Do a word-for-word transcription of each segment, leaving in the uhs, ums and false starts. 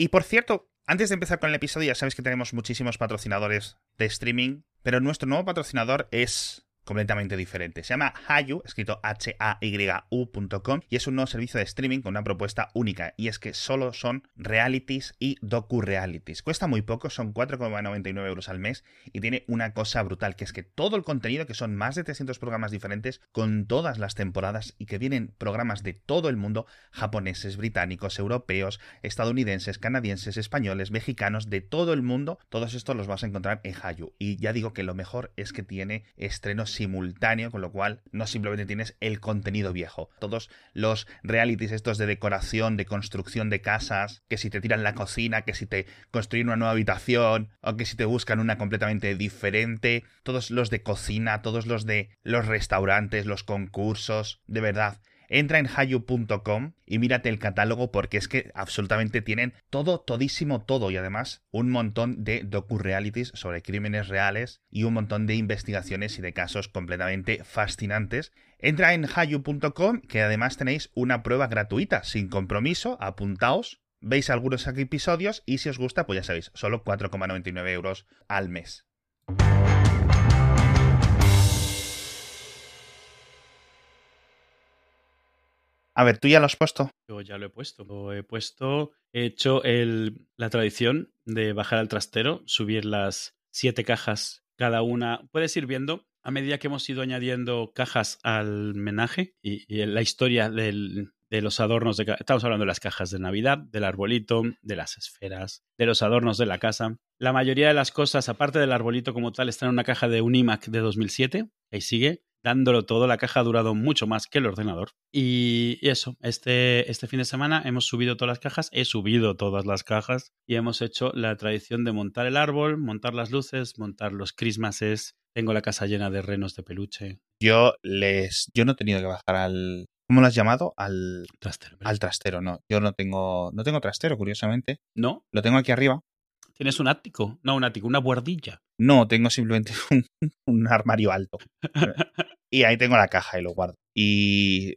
Y por cierto, antes de empezar con el episodio, ya sabéis que tenemos muchísimos patrocinadores de streaming, pero nuestro nuevo patrocinador es completamente diferente. Se llama Hayu, escrito hayu punto com, y es un nuevo servicio de streaming con una propuesta única, y es que solo son realities y docu-realities. Cuesta muy poco, son cuatro con noventa y nueve euros al mes, y tiene una cosa brutal, que es que todo el contenido, que son más de trescientos programas diferentes, con todas las temporadas, y que vienen programas de todo el mundo, japoneses, británicos, europeos, estadounidenses, canadienses, españoles, mexicanos, de todo el mundo, todos estos los vas a encontrar en Hayu. Y ya digo que lo mejor es que tiene estrenos simultáneo, con lo cual no simplemente tienes el contenido viejo. Todos los realities estos de decoración, de construcción de casas, que si te tiran la cocina, que si te construyen una nueva habitación, o que si te buscan una completamente diferente, todos los de cocina, todos los de los restaurantes, los concursos, de verdad. Entra en hayu punto com y mírate el catálogo, porque es que absolutamente tienen todo, todísimo, todo. Y además un montón de docu-realities sobre crímenes reales y un montón de investigaciones y de casos completamente fascinantes. Entra en hayu punto com, que además tenéis una prueba gratuita, sin compromiso. Apuntaos, veis algunos episodios y si os gusta, pues ya sabéis, solo cuatro con noventa y nueve euros al mes. A ver, ¿tú ya lo has puesto? Yo ya lo he puesto. Lo he puesto, he hecho el, la tradición de bajar al trastero, subir las siete cajas cada una. Puedes ir viendo, a medida que hemos ido añadiendo cajas al menaje y, y la historia del, de los adornos. De, estamos hablando de las cajas de Navidad, del arbolito, de las esferas, de los adornos de la casa. La mayoría de las cosas, aparte del arbolito como tal, están en una caja de un iMac de dos mil siete. Ahí sigue. Dándolo todo, la caja ha durado mucho más que el ordenador. Y eso, este, este fin de semana hemos subido todas las cajas, he subido todas las cajas y hemos hecho la tradición de montar el árbol, montar las luces, montar los Christmases. Tengo la casa llena de renos de peluche. Yo les yo no he tenido que bajar al... ¿Cómo lo has llamado? Al trastero. ¿Verdad? Al trastero, no. Yo no tengo no tengo trastero, curiosamente. ¿No? Lo tengo aquí arriba. ¿Tienes un ático? No, un ático, una buhardilla. No, tengo simplemente un, un armario alto. Y ahí tengo la caja y lo guardo. Y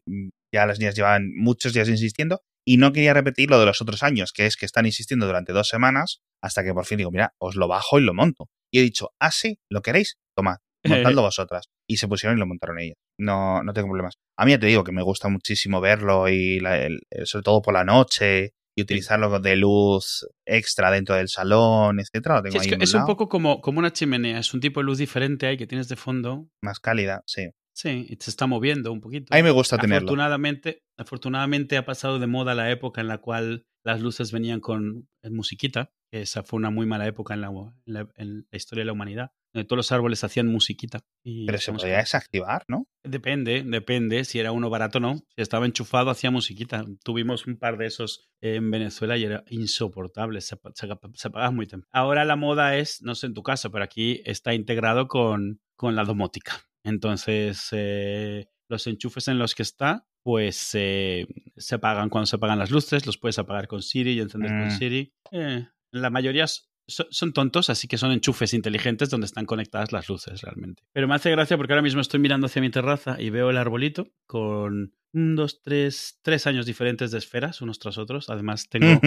ya las niñas llevan muchos días insistiendo. Y no quería repetir lo de los otros años, que es que están insistiendo durante dos semanas hasta que por fin digo, mira, os lo bajo y lo monto. Y he dicho, ah, sí, ¿lo queréis? Tomad, montadlo vosotras. Y se pusieron y lo montaron ellas. No, no tengo problemas. A mí ya te digo que me gusta muchísimo verlo, y la, el, sobre todo por la noche... Y utilizarlo de luz extra dentro del salón, etcétera. Lo tengo sí, ahí es que es un poco como, como una chimenea. Es un tipo de luz diferente ahí que tienes de fondo. Más cálida, sí. Sí, y se está moviendo un poquito. A mí me gusta afortunadamente, tenerlo. Afortunadamente ha pasado de moda la época en la cual las luces venían con musiquita. Esa fue una muy mala época en la, en la, en la historia de la humanidad. Todos los árboles hacían musiquita. Y pero se podía desactivar, ¿no? Depende, depende. Si era uno barato o no. Si estaba enchufado, hacía musiquita. Tuvimos un par de esos en Venezuela y era insoportable. Se, se, se apagaba muy temprano. Ahora la moda es, no sé en tu caso, pero aquí está integrado con, con la domótica. Entonces, eh, los enchufes en los que está, pues eh, se apagan cuando se apagan las luces. Los puedes apagar con Siri y encender mm. con Siri. Eh, la mayoría... Son tontos, así que son enchufes inteligentes donde están conectadas las luces realmente. Pero me hace gracia porque ahora mismo estoy mirando hacia mi terraza y veo el arbolito con un, dos, tres, tres años diferentes de esferas unos tras otros. Además, tengo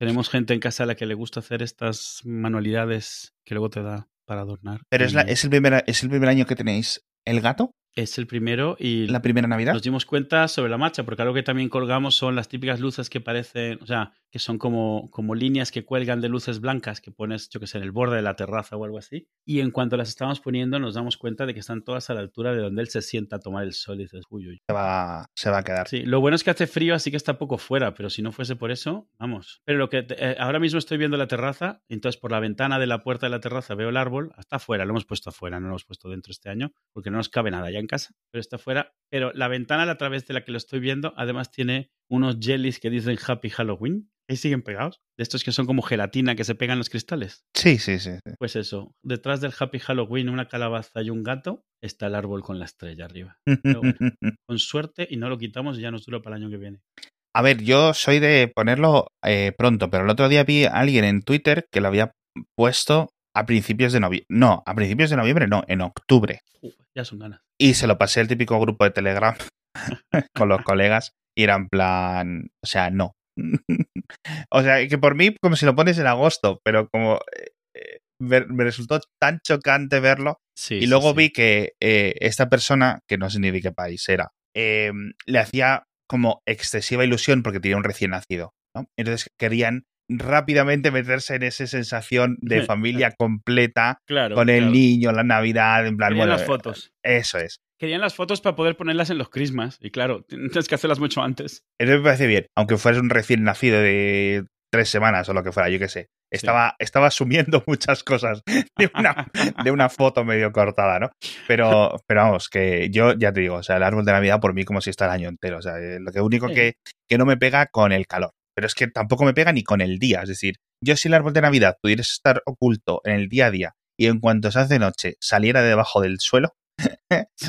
tenemos gente en casa a la que le gusta hacer estas manualidades que luego te da para adornar. Pero es, la, es, el primer, es el primer año que tenéis el gato. Es el primero y... ¿La primera Navidad? Nos dimos cuenta sobre la marcha, porque algo que también colgamos son las típicas luces que parecen, o sea, que son como, como líneas que cuelgan de luces blancas que pones, yo que sé, en el borde de la terraza o algo así. Y en cuanto las estábamos poniendo nos damos cuenta de que están todas a la altura de donde él se sienta a tomar el sol y dices, uy, uy. Se va, se va a quedar. Sí, lo bueno es que hace frío, así que está poco fuera, pero si no fuese por eso, vamos. Pero lo que eh, ahora mismo estoy viendo la terraza, entonces por la ventana de la puerta de la terraza veo el árbol, hasta afuera, lo hemos puesto afuera, no lo hemos puesto dentro este año, porque no nos cabe nada ya en casa, pero está afuera. Pero la ventana a través de la que lo estoy viendo, además tiene unos jellies que dicen Happy Halloween. Ahí siguen pegados. De estos que son como gelatina que se pegan los cristales. Sí, sí, sí, sí. Pues eso. Detrás del Happy Halloween, una calabaza y un gato, está el árbol con la estrella arriba. Pero bueno, con suerte y no lo quitamos y ya nos dura para el año que viene. A ver, yo soy de ponerlo eh, pronto, pero el otro día vi a alguien en Twitter que lo había puesto a principios de noviembre. No, a principios de noviembre no, en octubre. Uf, ya son ganas. Y se lo pasé al típico grupo de Telegram con los colegas y era en plan, o sea, no. O sea, que por mí, como si lo pones en agosto, pero como eh, me, me resultó tan chocante verlo. Sí, y luego sí, sí. vi que eh, esta persona, que no sé ni de qué país era, eh, le hacía como excesiva ilusión porque tenía un recién nacido, ¿no? Entonces querían rápidamente meterse en esa sensación de familia completa, claro, con el claro. niño, la Navidad, en plan... Querían bueno, las fotos. Eso es. Querían las fotos para poder ponerlas en los crismas. Y claro, tienes que hacerlas mucho antes. Eso me parece bien. Aunque fueras un recién nacido de tres semanas o lo que fuera, yo qué sé. Estaba, sí. estaba asumiendo muchas cosas de una, de una foto medio cortada, ¿no? Pero, pero vamos, que yo ya te digo, o sea, el árbol de Navidad por mí como si está el año entero. O sea, lo único sí. que, que no me pega con el calor. Pero es que tampoco me pega ni con el día. Es decir, yo si el árbol de Navidad pudiera estar oculto en el día a día y en cuanto se hace noche saliera de debajo del suelo,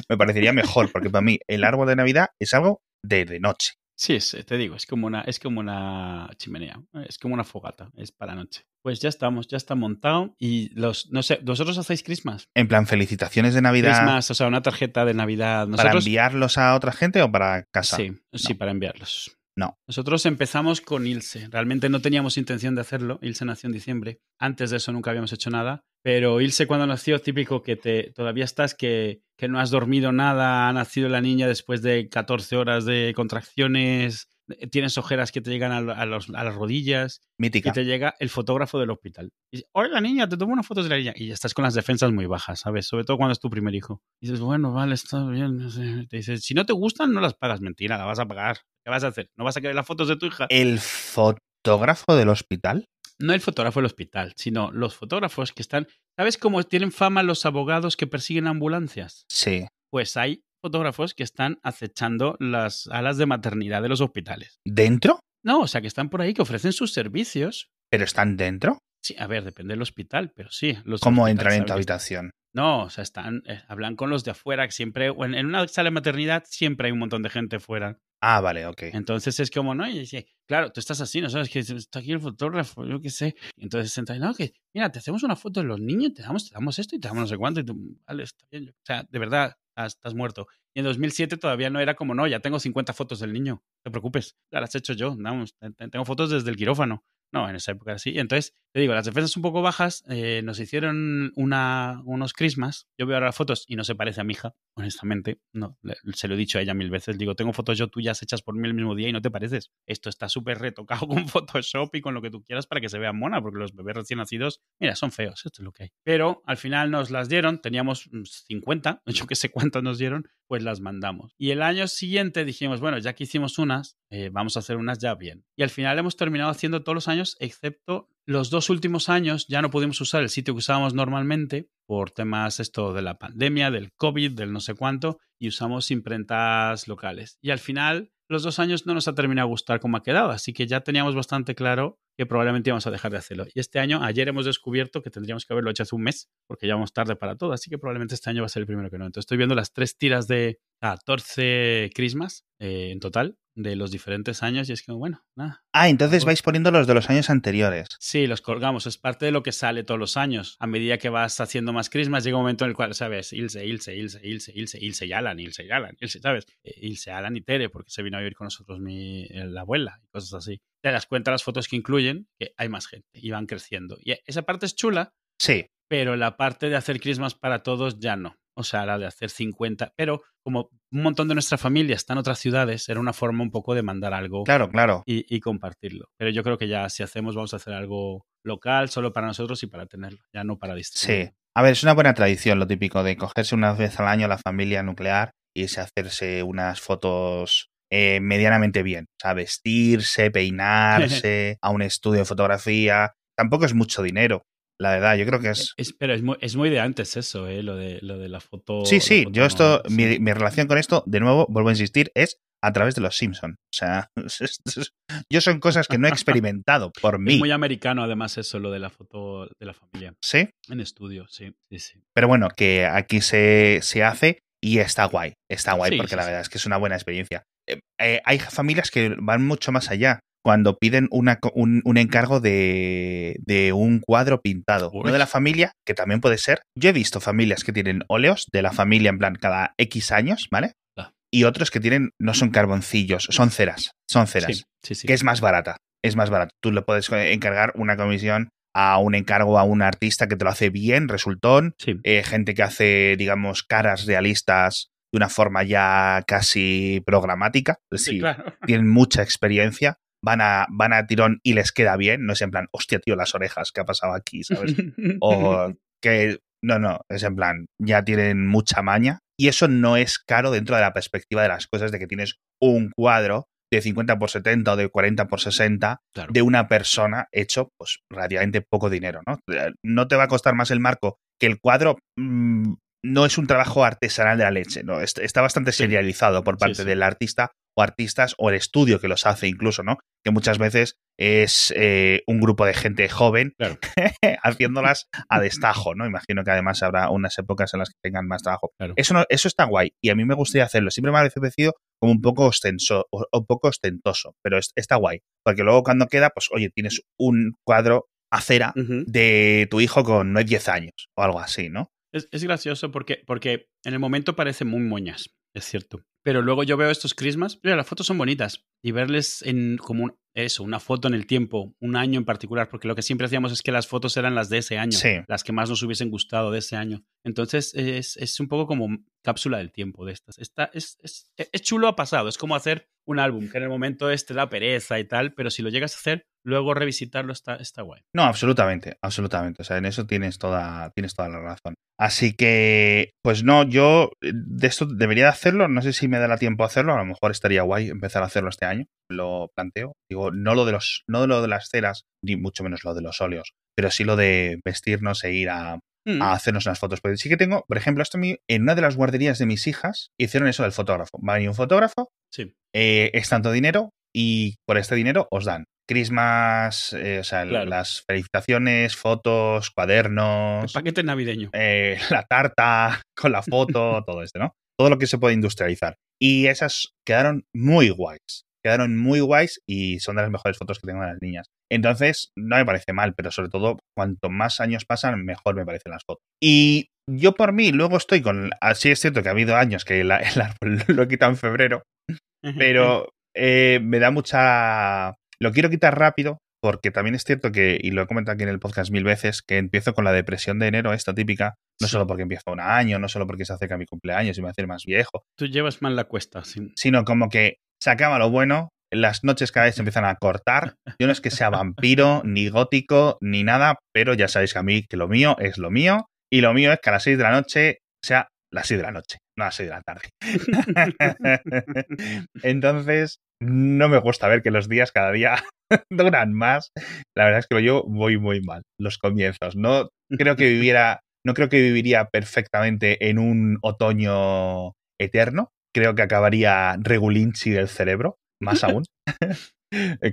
me parecería mejor, porque para mí el árbol de Navidad es algo de, de noche. Sí, es, te digo, es como una, es como una chimenea, es como una fogata, es para noche. Pues ya estamos, ya está montado y los, no sé, ¿vosotros hacéis Christmas? En plan, felicitaciones de Navidad. Christmas, o sea, una tarjeta de Navidad. ¿Nosotros... ¿Para enviarlos a otra gente o para casa? Sí, no. sí, para enviarlos. No. Nosotros empezamos con Ilse. Realmente no teníamos intención de hacerlo. Ilse nació en diciembre. Antes de eso nunca habíamos hecho nada. Pero Ilse cuando nació, típico que te todavía estás que, que no has dormido nada. Ha nacido la niña después de catorce horas de contracciones. Tienes ojeras que te llegan a, a, los, a las rodillas. Mítica. Y te llega el fotógrafo del hospital. Y dice, oye, la niña, te tomo unas fotos de la niña. Y ya estás con las defensas muy bajas, ¿sabes? Sobre todo cuando es tu primer hijo. Y dices, bueno, vale, está bien. No sé. Te dices, si no te gustan, no las pagas. Mentira, la vas a pagar. ¿Qué vas a hacer? ¿No vas a querer las fotos de tu hija? ¿El fotógrafo del hospital? No el fotógrafo del hospital, sino los fotógrafos que están... ¿Sabes cómo tienen fama los abogados que persiguen ambulancias? Sí. Pues hay... fotógrafos que están acechando las alas de maternidad de los hospitales. ¿Dentro? No, o sea, que están por ahí, que ofrecen sus servicios. ¿Pero están dentro? Sí, a ver, depende del hospital, pero sí. Los ¿Cómo entran en tu habitación? No, o sea, están, eh, hablan con los de afuera, que siempre, en, en una sala de maternidad siempre hay un montón de gente fuera. Ah, vale, ok. Entonces es como, ¿no? Y dice, claro, tú estás así, ¿no sabes? Que está aquí el fotógrafo, yo qué sé. Y entonces entras, no, que mira, te hacemos una foto de los niños, te damos, te damos esto y te damos no sé cuánto y tú, vale, está bien. O sea, de verdad. Estás muerto. Y en dos mil siete todavía no era como, no, ya tengo cincuenta fotos del niño, no te preocupes, ya las he hecho yo, vamos, tengo fotos desde el quirófano. No, en esa época sí. Entonces, te digo, las defensas un poco bajas, eh, nos hicieron una, unos crismas. Yo veo ahora las fotos y no se parece a mi hija, honestamente. No, le, se lo he dicho a ella mil veces. Digo, tengo fotos yo tuyas hechas por mí el mismo día y no te pareces. Esto está súper retocado con Photoshop y con lo que tú quieras para que se vea mona, porque los bebés recién nacidos, mira, son feos, esto es lo que hay. Pero al final nos las dieron, teníamos cincuenta, yo qué sé cuántas nos dieron, pues las mandamos. Y el año siguiente dijimos, bueno, ya que hicimos unas, eh, vamos a hacer unas ya bien. Y al final hemos terminado haciendo todos los años, excepto los dos últimos años ya no pudimos usar el sitio que usábamos normalmente por temas esto de la pandemia, del COVID, del no sé cuánto, y usamos imprentas locales. Y al final los dos años no nos ha terminado de gustar cómo ha quedado, así que ya teníamos bastante claro que probablemente íbamos a dejar de hacerlo. Y este año, ayer hemos descubierto que tendríamos que haberlo hecho hace un mes, porque ya vamos tarde para todo, así que probablemente este año va a ser el primero que no. Entonces estoy viendo las tres tiras de catorce crismas eh, en total, de los diferentes años, y es que, bueno, nada. Ah, entonces vais poniendo los de los años anteriores. Sí, los colgamos, es parte de lo que sale todos los años. A medida que vas haciendo más crismas, llega un momento en el cual, ¿sabes? Ilse, Ilse, Ilse, Ilse, Ilse, Ilse y Alan, Ilse y Alan, Ilse, ¿sabes? Ilse, Alan y Tere, porque se vino a vivir con nosotros mi, la abuela y cosas así. Te das cuenta las fotos que incluyen, que hay más gente y van creciendo. Y esa parte es chula. Sí. Pero la parte de hacer crismas para todos ya no. O sea, la de hacer cincuenta. Pero como un montón de nuestra familia está en otras ciudades, era una forma un poco de mandar algo. Claro, claro. Y, y compartirlo. Pero yo creo que ya si hacemos, vamos a hacer algo local, solo para nosotros y para tenerlo. Ya no para distribuir. Sí. A ver, es una buena tradición lo típico de cogerse una vez al año la familia nuclear y hacerse unas fotos... Eh, medianamente bien, o sea, vestirse, peinarse, a un estudio de fotografía, tampoco es mucho dinero, la verdad, yo creo que es... es pero es muy, es muy de antes eso, eh, lo de, lo de la foto... Sí, sí, foto yo esto, no, mi, sí. mi relación con esto, de nuevo, vuelvo a insistir, es a través de los Simpson, o sea, yo son cosas que no he experimentado por mí. Es muy americano además eso, lo de la foto de la familia. ¿Sí? En estudio, sí, sí, sí. Pero bueno, que aquí se, se hace y está guay, está guay, sí, porque sí, la verdad sí. es que es una buena experiencia. Eh, hay familias que van mucho más allá cuando piden una, un, un encargo de, de un cuadro pintado. Uy. No de la familia, que también puede ser. Yo he visto familias que tienen óleos de la familia en plan cada X años, ¿vale? Ah. Y otros que tienen, no son carboncillos, son ceras. Son ceras, sí, sí, sí. que es más barata. es más barato. Tú le puedes encargar una comisión a un encargo a un artista que te lo hace bien, resultón, sí. eh, gente que hace, digamos, caras realistas de una forma ya casi programática, es decir, sí, claro. Tienen mucha experiencia, van a, van a tirón y les queda bien, no es en plan, hostia tío, las orejas, ¿qué ha pasado aquí? ¿Sabes? O que... No, no, es en plan, ya tienen mucha maña y eso no es caro dentro de la perspectiva de las cosas de que tienes un cuadro de cincuenta por setenta o de cuarenta por sesenta, claro, de una persona hecho, pues, relativamente poco dinero, ¿no? No te va a costar más el marco que el cuadro... Mmm, no es un trabajo artesanal de la leche, ¿no? Está bastante serializado por parte sí, sí. del artista o artistas o el estudio que los hace incluso, ¿no? Que muchas veces es eh, un grupo de gente joven, claro, haciéndolas a destajo, ¿no? Imagino que además habrá unas épocas en las que tengan más trabajo. Claro. Eso no, eso está guay y a mí me gustaría hacerlo. Siempre me ha parecido como un poco ostenso, o, o poco ostentoso, pero es, está guay. Porque luego cuando queda, pues oye, tienes un cuadro acera uh-huh. de tu hijo con no es diez años o algo así, ¿no? Es, es gracioso porque, porque en el momento parece muy moñas, es cierto. Pero luego yo veo estos crismas, mira, las fotos son bonitas. Y verles en como un, eso, una foto en el tiempo, un año en particular, porque lo que siempre hacíamos es que las fotos eran las de ese año, sí. las que más nos hubiesen gustado de ese año. Entonces es, es un poco como cápsula del tiempo de estas. Está, es, es, es chulo ha pasado, es como hacer un álbum, que en el momento este da pereza y tal, pero si lo llegas a hacer, luego revisitarlo está, está guay. No, absolutamente, absolutamente. O sea, en eso tienes toda, tienes toda la razón. Así que, pues no, yo de esto debería de hacerlo, no sé si me dará tiempo a hacerlo, a lo mejor estaría guay empezar a hacerlo este año, lo planteo. Digo, no lo de los, no lo de las ceras, ni mucho menos lo de los óleos, pero sí lo de vestirnos e ir a, mm. a hacernos unas fotos. Porque sí que tengo, por ejemplo, esto en una de las guarderías de mis hijas hicieron eso del fotógrafo. Va a venir un fotógrafo, sí. eh, es tanto dinero y por este dinero os dan Christmas, eh, o sea, claro. las felicitaciones, fotos, cuadernos. El paquete navideño. Eh, la tarta con la foto, todo esto, ¿no? Todo lo que se puede industrializar. Y esas quedaron muy guays. Quedaron muy guays y son de las mejores fotos que tengo de las niñas. Entonces, no me parece mal, pero sobre todo, cuanto más años pasan, mejor me parecen las fotos. Y yo por mí, luego estoy con... Así es cierto que ha habido años que la, el árbol lo he quitado en febrero, pero eh, me da mucha... Lo quiero quitar rápido porque también es cierto que, y lo he comentado aquí en el podcast mil veces, que empiezo con la depresión de enero, esta típica, no sí. solo porque empiezo un año, no solo porque se acerca mi cumpleaños y me hace más viejo. Tú llevas mal la cuesta. Sí. Sino como que se acaba lo bueno, las noches cada vez se empiezan a cortar. Yo no es que sea vampiro, ni gótico, ni nada, pero ya sabéis que a mí que lo mío es lo mío y lo mío es que a las seis de la noche sea las seis de la noche, no a las seis de la tarde. Entonces... No me gusta ver que los días cada día duran más. La verdad es que yo voy muy mal los comienzos. No creo que viviera, no creo que viviría perfectamente en un otoño eterno. Creo que acabaría regulinchi del cerebro, más aún,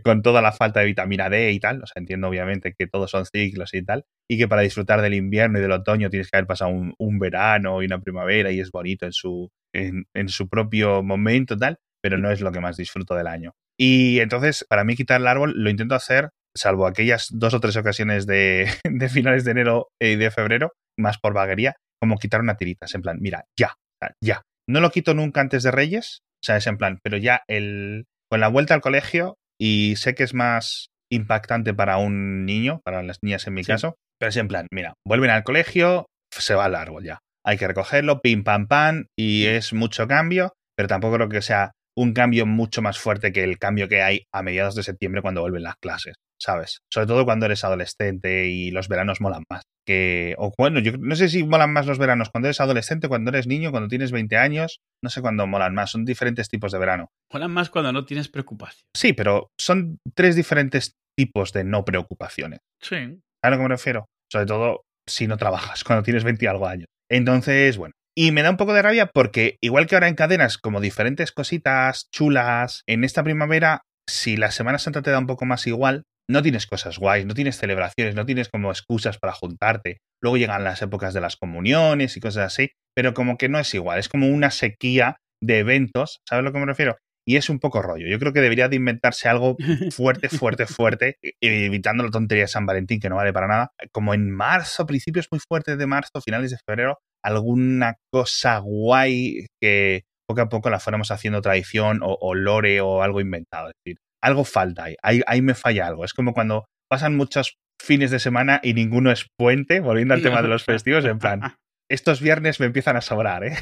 con toda la falta de vitamina D y tal. O sea, entiendo obviamente que todos son ciclos y tal, y que para disfrutar del invierno y del otoño tienes que haber pasado un, un verano y una primavera y es bonito en su, en, en su propio momento tal. Pero no es lo que más disfruto del año. Y entonces, para mí quitar el árbol lo intento hacer, salvo aquellas dos o tres ocasiones de, de finales de enero y de febrero, más por vaguería, como quitar una tirita. Es en plan, mira, ya, ya. No lo quito nunca antes de Reyes, o sea, es en plan, pero ya el con la vuelta al colegio, y sé que es más impactante para un niño, para las niñas en mi sí. caso, pero es en plan, mira, vuelven al colegio, se va el árbol ya. Hay que recogerlo, pim, pam, pam, y es mucho cambio, pero tampoco creo que sea un cambio mucho más fuerte que el cambio que hay a mediados de septiembre cuando vuelven las clases, ¿sabes? Sobre todo cuando eres adolescente y los veranos molan más. Que, o bueno, yo no sé si molan más los veranos cuando eres adolescente, cuando eres niño, cuando tienes veinte años, no sé cuándo molan más, son diferentes tipos de verano. Molan más cuando no tienes preocupación. Sí, pero son tres diferentes tipos de no preocupaciones. Sí. ¿A lo que me refiero? Sobre todo si no trabajas, cuando tienes veinte y algo años. Entonces, bueno. Y me da un poco de rabia porque, igual que ahora encadenas como diferentes cositas chulas, en esta primavera, si la Semana Santa te da un poco más igual, no tienes cosas guays, no tienes celebraciones, no tienes como excusas para juntarte. Luego llegan las épocas de las comuniones y cosas así, pero como que no es igual. Es como una sequía de eventos, ¿sabes a lo que me refiero? Y es un poco rollo. Yo creo que debería de inventarse algo fuerte, fuerte, fuerte, evitando la tontería de San Valentín, que no vale para nada. Como en marzo, principios muy fuertes de marzo, finales de febrero, alguna cosa guay que poco a poco la fuéramos haciendo tradición o, o lore o algo inventado. Es decir, algo falta ahí, ahí, ahí me falla algo. Es como cuando pasan muchos fines de semana y ninguno es puente, volviendo al tema de los festivos, en plan, estos viernes me empiezan a sobrar, ¿eh?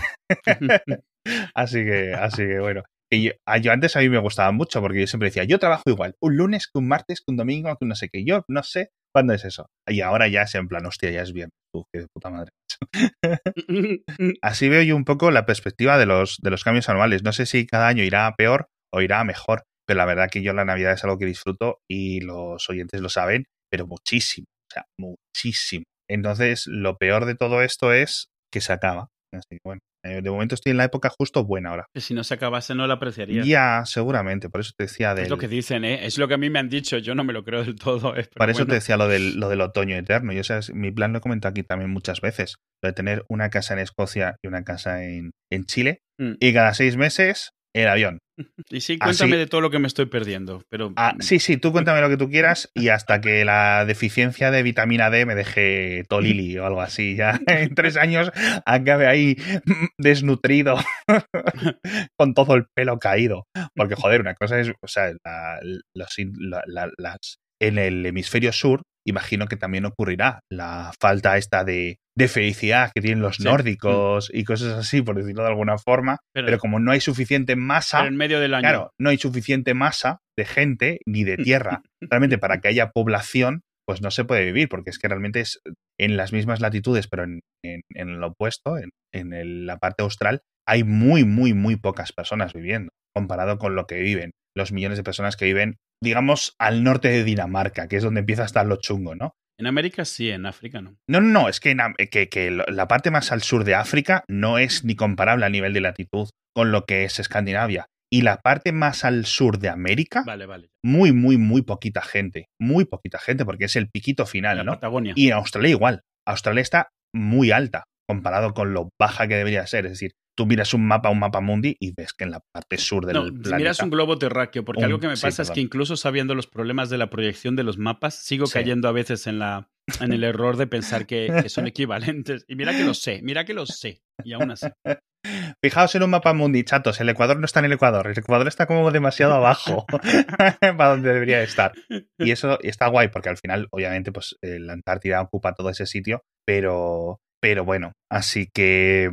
así que, así que bueno. Y yo, yo antes a mí me gustaba mucho porque yo siempre decía, yo trabajo igual, un lunes, que un martes, que un domingo, que no sé qué, yo no sé cuándo es eso. Y ahora ya es en plan, hostia, ya es viernes, uf, qué puta madre. Así veo yo un poco la perspectiva de los, de los cambios anuales. No sé si cada año irá peor o irá mejor, pero la verdad que yo la Navidad es algo que disfruto y los oyentes lo saben, pero muchísimo, o sea, muchísimo. Entonces, lo peor de todo esto es que se acaba. Así que bueno, de momento estoy en la época justo buena ahora. Si no se acabase no la apreciaría. Ya, seguramente, por eso te decía del... Es lo que dicen, ¿eh? Es lo que a mí me han dicho, yo no me lo creo del todo. Eh, por eso bueno. Te decía lo del, lo del otoño eterno. Yo, sabes, mi plan lo he comentado aquí también muchas veces, lo de tener una casa en Escocia y una casa en, en Chile, mm. y cada seis meses el avión. Y sí, cuéntame así, de todo lo que me estoy perdiendo. Pero... Ah, sí, sí, tú cuéntame lo que tú quieras y hasta que la deficiencia de vitamina D me deje tolili o algo así. Ya en tres años acabe ahí desnutrido con todo el pelo caído. Porque, joder, una cosa es, o sea, la, los, la, la, las, en el hemisferio sur imagino que también ocurrirá la falta esta de... de felicidad que tienen los sí. nórdicos y cosas así, por decirlo de alguna forma, pero, pero como no hay suficiente masa en medio del año. Claro, no hay suficiente masa de gente ni de tierra realmente para que haya población, pues no se puede vivir, porque es que realmente es en las mismas latitudes, pero en, en, en lo opuesto, en, en el, la parte austral, hay muy, muy, muy pocas personas viviendo, comparado con lo que viven los millones de personas que viven, digamos, al norte de Dinamarca, que es donde empieza a estar lo chungo, ¿no? En América sí, en África no. No, no, no, es que, en, que, que la parte más al sur de África no es ni comparable a nivel de latitud con lo que es Escandinavia. Y la parte más al sur de América, vale, vale. muy, muy, muy poquita gente. Muy poquita gente, porque es el piquito final, la ¿no? Patagonia. Y en Australia igual. Australia está muy alta comparado con lo baja que debería ser. Es decir, tú miras un mapa, un mapa mundi y ves que en la parte sur del no, planeta... miras un globo terráqueo, porque un, algo que me sí, pasa perdón. es que incluso sabiendo los problemas de la proyección de los mapas, sigo sí. cayendo a veces en la en el error de pensar que, que son equivalentes. Y mira que lo sé, mira que lo sé. Y aún así... Fijaos en un mapa mundi, chatos, el Ecuador no está en el Ecuador, el Ecuador está como demasiado abajo para donde debería estar. Y eso está guay, porque al final, obviamente, pues la Antártida ocupa todo ese sitio, pero, pero bueno, así que...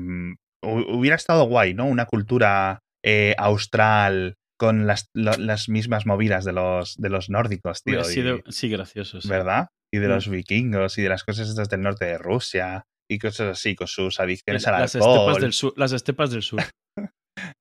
Hubiera estado guay, ¿no? Una cultura eh, austral con las, lo, las mismas movidas de los, de los nórdicos, tío. Sido, y, sí, graciosos. ¿Verdad? Sí. Y de los vikingos y de las cosas estas del norte de Rusia y cosas así, con sus adicciones al las alcohol. Estepas del sur, las estepas del sur.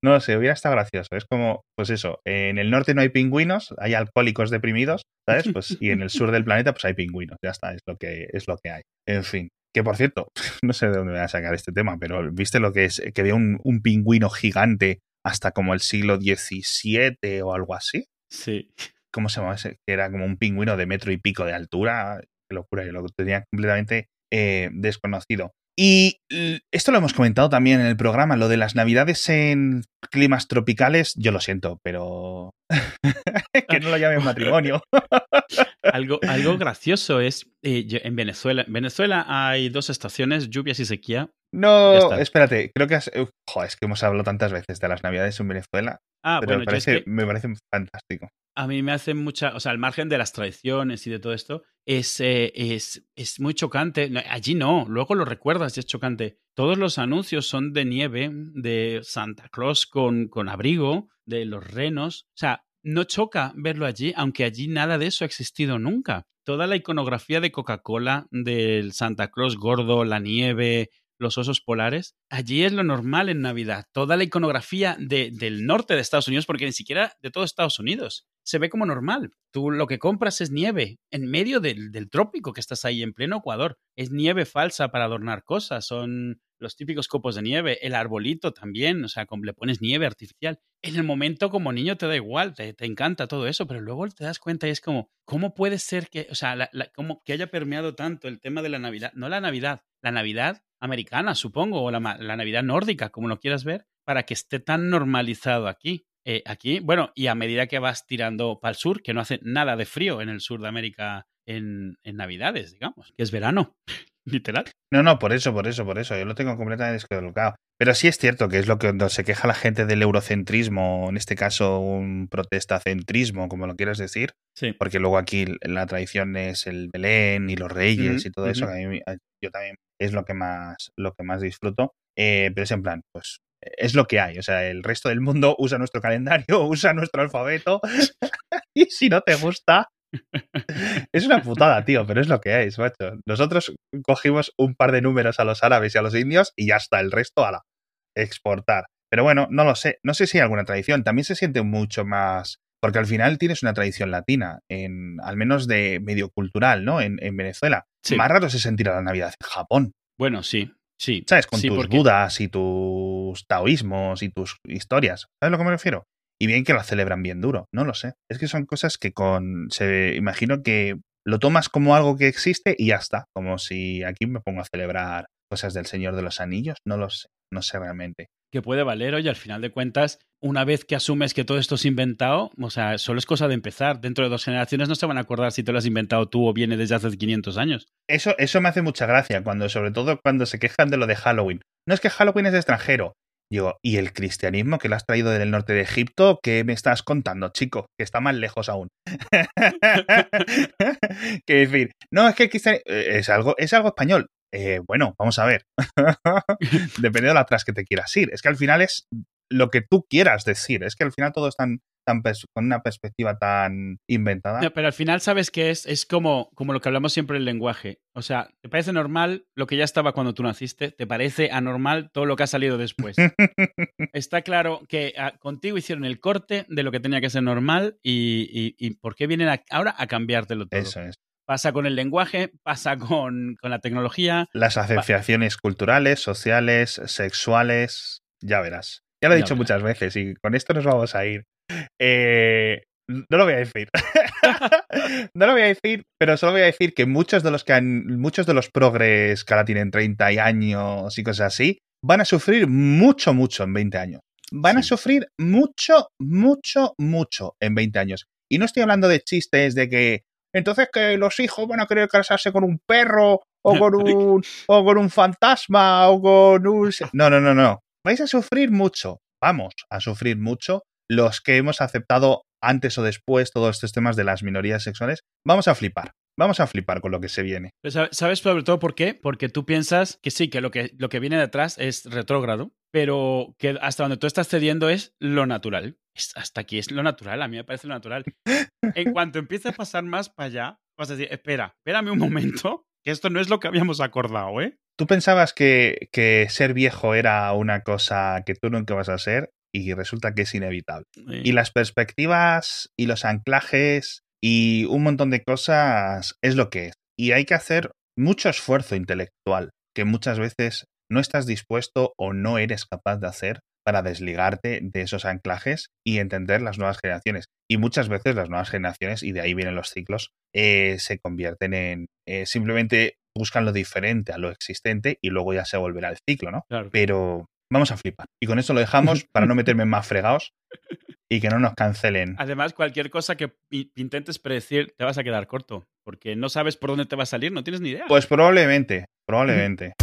No lo sé, hubiera estado gracioso. Es como, pues eso, en el norte no hay pingüinos, hay alcohólicos deprimidos, ¿sabes? Pues, y en el sur del planeta pues hay pingüinos, ya está, es lo que, es lo que hay. En fin. Que, por cierto, no sé de dónde me voy a sacar este tema, pero ¿viste lo que es? Que había un, un pingüino gigante hasta como el siglo diecisiete o algo así. Sí. ¿Cómo se llamaba ese? Que era como un pingüino de metro y pico de altura. Qué locura, yo lo tenía completamente eh, desconocido. Y esto lo hemos comentado también en el programa, lo de las navidades en climas tropicales, yo lo siento, pero que no lo llamen matrimonio. Algo, algo gracioso es, eh, yo, en Venezuela en Venezuela hay dos estaciones, lluvias y sequía. No, espérate, creo que has, uh, jo, es que hemos hablado tantas veces de las navidades en Venezuela, ah, pero bueno, me, parece, es que... me parece fantástico. A mí me hace mucha... O sea, al margen de las tradiciones y de todo esto, es, eh, es, es muy chocante. No, allí no. Luego lo recuerdas y es chocante. Todos los anuncios son de nieve, de Santa Claus con, con abrigo, de los renos. O sea, no choca verlo allí, aunque allí nada de eso ha existido nunca. Toda la iconografía de Coca-Cola, del Santa Claus gordo, la nieve... los osos polares, allí es lo normal en Navidad. Toda la iconografía de, del norte de Estados Unidos, porque ni siquiera de todo Estados Unidos, se ve como normal. Tú lo que compras es nieve, en medio del, del trópico que estás ahí, en pleno Ecuador. Es nieve falsa para adornar cosas, son los típicos copos de nieve, el arbolito también, o sea, le pones nieve artificial. En el momento como niño te da igual, te, te encanta todo eso, pero luego te das cuenta y es como, ¿cómo puede ser que, o sea, la, la, como que haya permeado tanto el tema de la Navidad? No la Navidad, la Navidad americana, supongo, o la, la Navidad nórdica, como lo quieras ver, para que esté tan normalizado aquí. Eh, aquí, bueno, y a medida que vas tirando para el sur, que no hace nada de frío en el sur de América en, en Navidades, digamos, que es verano. literal. No, no, por eso, por eso, por eso. Yo lo tengo completamente descolocado. Pero sí es cierto que es lo que se queja la gente del eurocentrismo, en este caso un protestacentrismo, como lo quieras decir. Sí. Porque luego aquí la tradición es el Belén y los Reyes uh-huh, y todo uh-huh. eso. Que a mí, yo también es lo que más, lo que más disfruto. Eh, pero es en plan, pues es lo que hay. O sea, el resto del mundo usa nuestro calendario, usa nuestro alfabeto y si no te gusta... Es una putada, tío, pero es lo que es, macho. Nosotros cogimos un par de números a los árabes y a los indios y ya está, el resto a la exportar. Pero bueno, no lo sé, no sé si hay alguna tradición. También se siente mucho más, porque al final tienes una tradición latina, en, al menos de medio cultural, ¿no? En, en Venezuela. Sí. Más raro se sentirá la Navidad en Japón. Bueno, sí, sí. ¿Sabes? Con sí, tus porque... budas y tus taoísmos y tus historias. ¿Sabes a lo que me refiero? Y bien que la celebran bien duro, no lo sé. Es que son cosas que con se imagino que lo tomas como algo que existe y ya está. Como si aquí me pongo a celebrar cosas del Señor de los Anillos, no lo sé, no sé realmente. Que puede valer, oye, al final de cuentas, una vez que asumes que todo esto es inventado, o sea, solo es cosa de empezar. Dentro de dos generaciones no se van a acordar si te lo has inventado tú o viene desde hace quinientos años. Eso, eso me hace mucha gracia, cuando sobre todo cuando se quejan de lo de Halloween. No es que Halloween es de extranjero. Digo, ¿y el cristianismo que lo has traído del norte de Egipto? ¿Qué me estás contando, chico? Que está más lejos aún. Que decir, no, es que el cristianismo es algo, es algo español. Eh, bueno, vamos a ver. Depende de la atrás que te quieras ir. Es que al final es lo que tú quieras decir. Es que al final todo es tan, tan pers- con una perspectiva tan inventada. No, pero al final, ¿sabes qué es? Es como, como lo que hablamos siempre del lenguaje. O sea, ¿te parece normal lo que ya estaba cuando tú naciste? ¿Te parece anormal todo lo que ha salido después? Está claro que a, contigo hicieron el corte de lo que tenía que ser normal y, y, y ¿por qué vienen a, ahora a cambiártelo todo? Eso es. Pasa con el lenguaje, pasa con, con la tecnología. Las asociaciones culturales, sociales, sexuales, ya verás. Ya lo he dicho muchas veces y con esto nos vamos a ir. Eh, no lo voy a decir. No lo voy a decir, pero solo voy a decir que muchos de los que han, muchos de los progres que ahora tienen treinta años y cosas así, van a sufrir mucho, mucho en veinte años. Van a sufrir mucho, mucho, mucho en veinte años. Y no estoy hablando de chistes de que entonces que los hijos van a querer casarse con un perro o con un, o con un fantasma o con un... No, no, no, no. Vais a sufrir mucho, vamos a sufrir mucho los que hemos aceptado antes o después todos estos temas de las minorías sexuales. Vamos a flipar, vamos a flipar con lo que se viene. Pero ¿sabes sobre todo por qué? Porque tú piensas que sí, que lo que, lo que viene de atrás es retrógrado, pero que hasta donde tú estás cediendo es lo natural. Es, hasta aquí es lo natural, a mí me parece lo natural. En cuanto empiece a pasar más para allá, vas a decir, espera, espérame un momento, que esto no es lo que habíamos acordado, ¿eh? Tú pensabas que, que ser viejo era una cosa que tú nunca vas a ser y resulta que es inevitable. Sí. Y las perspectivas y los anclajes y un montón de cosas es lo que es. Y hay que hacer mucho esfuerzo intelectual que muchas veces no estás dispuesto o no eres capaz de hacer para desligarte de esos anclajes y entender las nuevas generaciones. Y muchas veces las nuevas generaciones, y de ahí vienen los ciclos, eh, se convierten en eh, simplemente... buscan lo diferente a lo existente y luego ya se volverá el ciclo, ¿no? Claro. Pero vamos a flipar. Y con eso lo dejamos para no meterme en más fregados y que no nos cancelen. Además, cualquier cosa que intentes predecir te vas a quedar corto porque no sabes por dónde te va a salir, no tienes ni idea. Pues probablemente, probablemente.